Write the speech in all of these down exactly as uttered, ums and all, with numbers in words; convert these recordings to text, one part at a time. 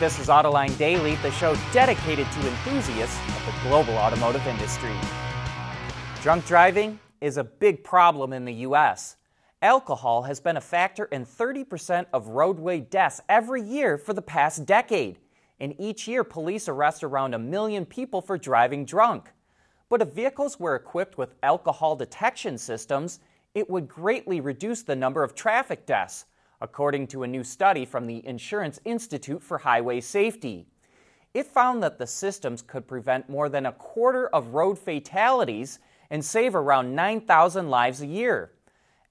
This is AutoLine Daily, the show dedicated to enthusiasts of the global automotive industry. Drunk driving is a big problem in the U S Alcohol has been a factor in thirty percent of roadway deaths every year for the past decade. And each year, police arrest around a million people for driving drunk. But if vehicles were equipped with alcohol detection systems, it would greatly reduce the number of traffic deaths, according to a new study from the Insurance Institute for Highway Safety. It found that the systems could prevent more than a quarter of road fatalities and save around nine thousand lives a year.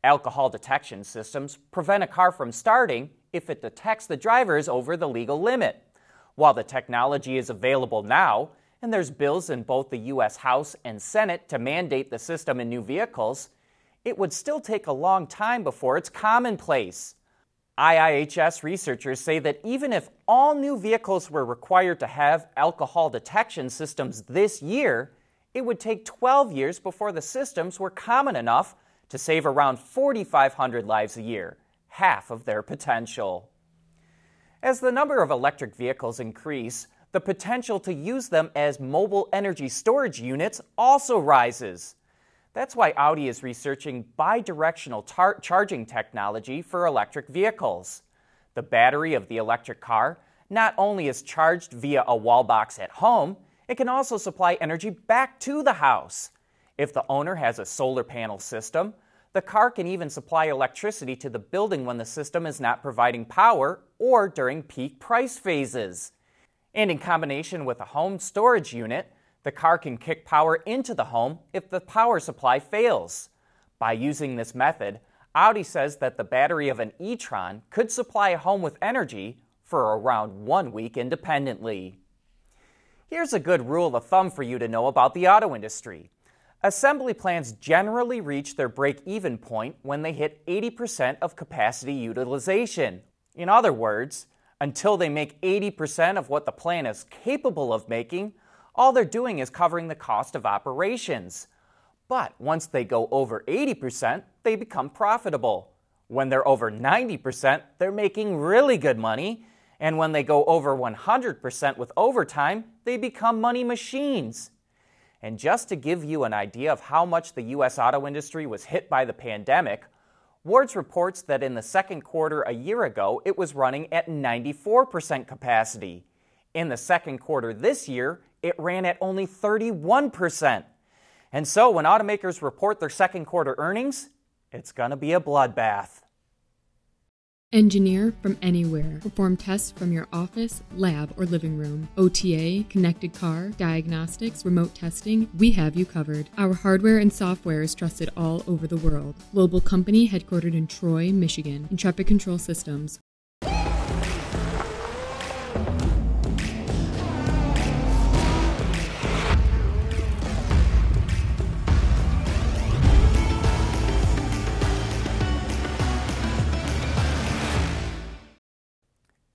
Alcohol detection systems prevent a car from starting if it detects the driver is over the legal limit. While the technology is available now, and there's bills in both the U S House and Senate to mandate the system in new vehicles, it would still take a long time before it's commonplace. I I H S researchers say that even if all new vehicles were required to have alcohol detection systems this year, it would take twelve years before the systems were common enough to save around forty-five hundred lives a year, half of their potential. As the number of electric vehicles increase, the potential to use them as mobile energy storage units also rises. That's why Audi is researching bidirectional tar- charging technology for electric vehicles. The battery of the electric car not only is charged via a wall box at home, it can also supply energy back to the house. If the owner has a solar panel system, the car can even supply electricity to the building when the system is not providing power or during peak price phases. And in combination with a home storage unit, the car can kick power into the home if the power supply fails. By using this method, Audi says that the battery of an e-tron could supply a home with energy for around one week independently. Here's a good rule of thumb for you to know about the auto industry. Assembly plants generally reach their break-even point when they hit eighty percent of capacity utilization. In other words, until they make eighty percent of what the plant is capable of making, all they're doing is covering the cost of operations. But once they go over eighty percent, they become profitable. When they're over ninety percent, they're making really good money. And when they go over one hundred percent with overtime, they become money machines. And just to give you an idea of how much the U S auto industry was hit by the pandemic, Ward's reports that in the second quarter a year ago, it was running at ninety-four percent capacity. In the second quarter this year, it ran at only thirty-one percent. And so when automakers report their second quarter earnings, it's going to be a bloodbath. Engineer from anywhere. Perform tests from your office, lab, or living room. O T A, connected car, diagnostics, remote testing, we have you covered. Our hardware and software is trusted all over the world. Global company headquartered in Troy, Michigan. Intrepid Control Systems.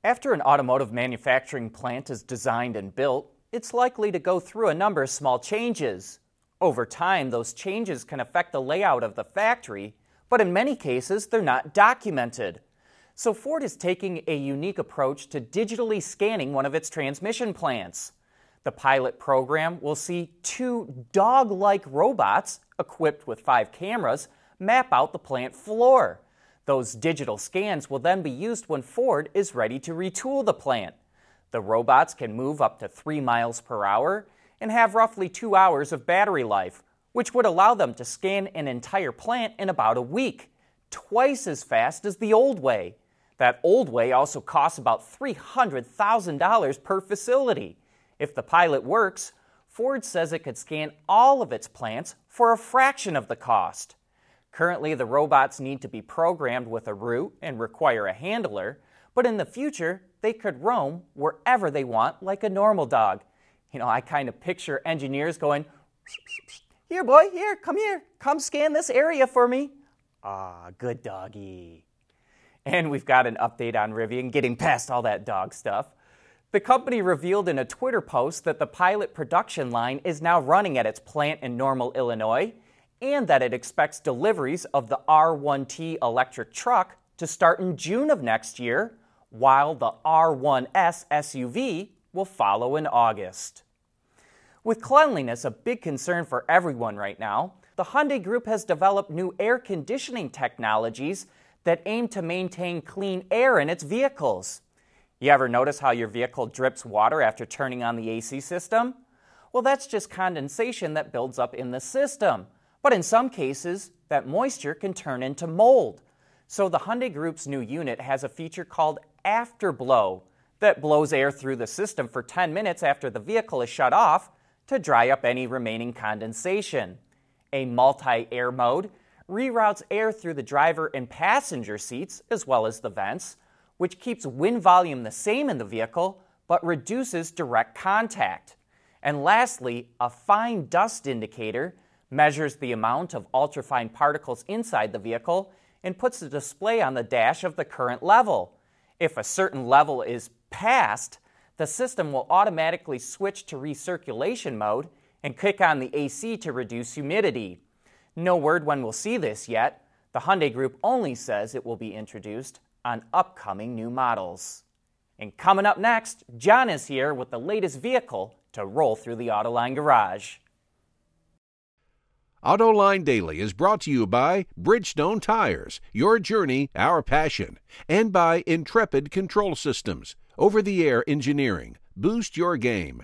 After an automotive manufacturing plant is designed and built, it's likely to go through a number of small changes. Over time, those changes can affect the layout of the factory, but in many cases, they're not documented. So Ford is taking a unique approach to digitally scanning one of its transmission plants. The pilot program will see two dog-like robots equipped with five cameras map out the plant floor. Those digital scans will then be used when Ford is ready to retool the plant. The robots can move up to three miles per hour and have roughly two hours of battery life, which would allow them to scan an entire plant in about a week, twice as fast as the old way. That old way also costs about three hundred thousand dollars per facility. If the pilot works, Ford says it could scan all of its plants for a fraction of the cost. Currently, the robots need to be programmed with a route and require a handler, but in the future, they could roam wherever they want like a normal dog. You know, I kind of picture engineers going, "Here, boy, here, come here, come scan this area for me." Ah, good doggy. And we've got an update on Rivian, getting past all that dog stuff. The company revealed in a Twitter post that the pilot production line is now running at its plant in Normal, Illinois, and that it expects deliveries of the R one T electric truck to start in June of next year, while the R one S S U V will follow in August. With cleanliness a big concern for everyone right now, the Hyundai Group has developed new air conditioning technologies that aim to maintain clean air in its vehicles. You ever notice how your vehicle drips water after turning on the A C system? Well, that's just condensation that builds up in the system. But in some cases, that moisture can turn into mold. So the Hyundai Group's new unit has a feature called afterblow that blows air through the system for ten minutes after the vehicle is shut off to dry up any remaining condensation. A multi-air mode reroutes air through the driver and passenger seats as well as the vents, which keeps wind volume the same in the vehicle but reduces direct contact. And lastly, a fine dust indicator measures the amount of ultrafine particles inside the vehicle and puts a display on the dash of the current level. If a certain level is passed, the system will automatically switch to recirculation mode and kick on the A C to reduce humidity. No word when we'll see this yet. The Hyundai Group only says it will be introduced on upcoming new models. And coming up next, John is here with the latest vehicle to roll through the AutoLine garage. AutoLine Daily is brought to you by Bridgestone Tires, your journey, our passion, and by Intrepid Control Systems, over-the-air engineering. Boost your game.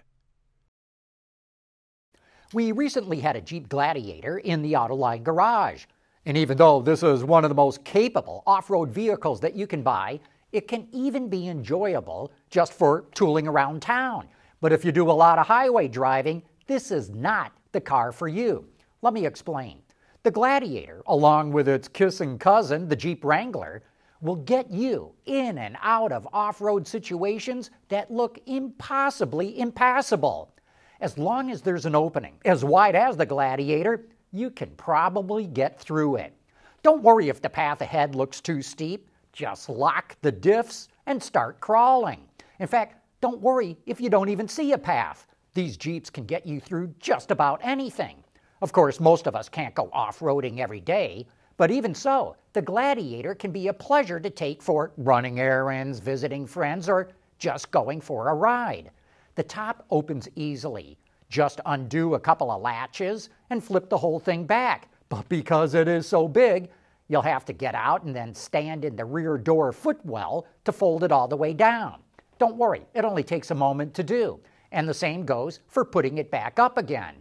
We recently had a Jeep Gladiator in the AutoLine garage. And even though this is one of the most capable off-road vehicles that you can buy, it can even be enjoyable just for tooling around town. But if you do a lot of highway driving, this is not the car for you. Let me explain. The Gladiator, along with its kissing cousin, the Jeep Wrangler, will get you in and out of off-road situations that look impossibly impassable. As long as there's an opening as wide as the Gladiator, you can probably get through it. Don't worry if the path ahead looks too steep. Just lock the diffs and start crawling. In fact, don't worry if you don't even see a path. These Jeeps can get you through just about anything. Of course, most of us can't go off-roading every day, but even so, the Gladiator can be a pleasure to take for running errands, visiting friends, or just going for a ride. The top opens easily. Just undo a couple of latches and flip the whole thing back. But because it is so big, you'll have to get out and then stand in the rear door footwell to fold it all the way down. Don't worry, it only takes a moment to do. And the same goes for putting it back up again.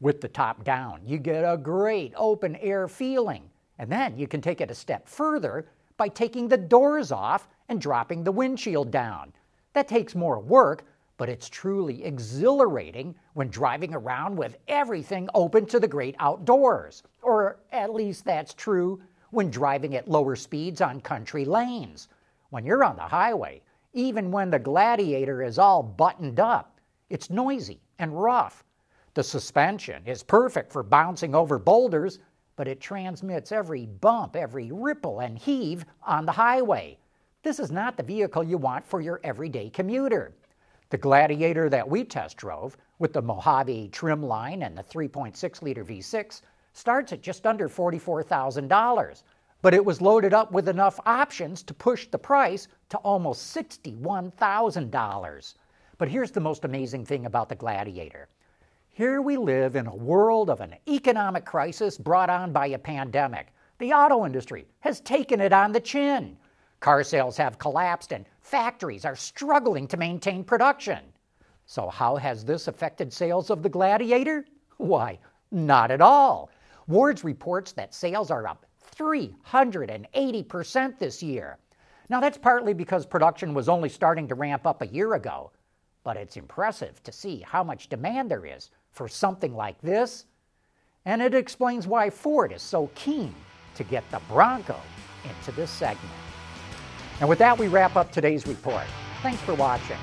With the top down, you get a great open air feeling. And then you can take it a step further by taking the doors off and dropping the windshield down. That takes more work, but it's truly exhilarating when driving around with everything open to the great outdoors. Or at least that's true when driving at lower speeds on country lanes. When you're on the highway, even when the Gladiator is all buttoned up, it's noisy and rough. The suspension is perfect for bouncing over boulders, but it transmits every bump, every ripple and heave on the highway. This is not the vehicle you want for your everyday commuter. The Gladiator that we test drove, with the Mojave trim line and the three point six liter V six, starts at just under forty-four thousand dollars, but it was loaded up with enough options to push the price to almost sixty-one thousand dollars. But here's the most amazing thing about the Gladiator. Here we live in a world of an economic crisis brought on by a pandemic. The auto industry has taken it on the chin. Car sales have collapsed and factories are struggling to maintain production. So how has this affected sales of the Gladiator? Why, not at all. Ward's reports that sales are up three hundred eighty percent this year. Now that's partly because production was only starting to ramp up a year ago, but it's impressive to see how much demand there is for something like this. And it explains why Ford is so keen to get the Bronco into this segment. And with that, we wrap up today's report. Thanks for watching.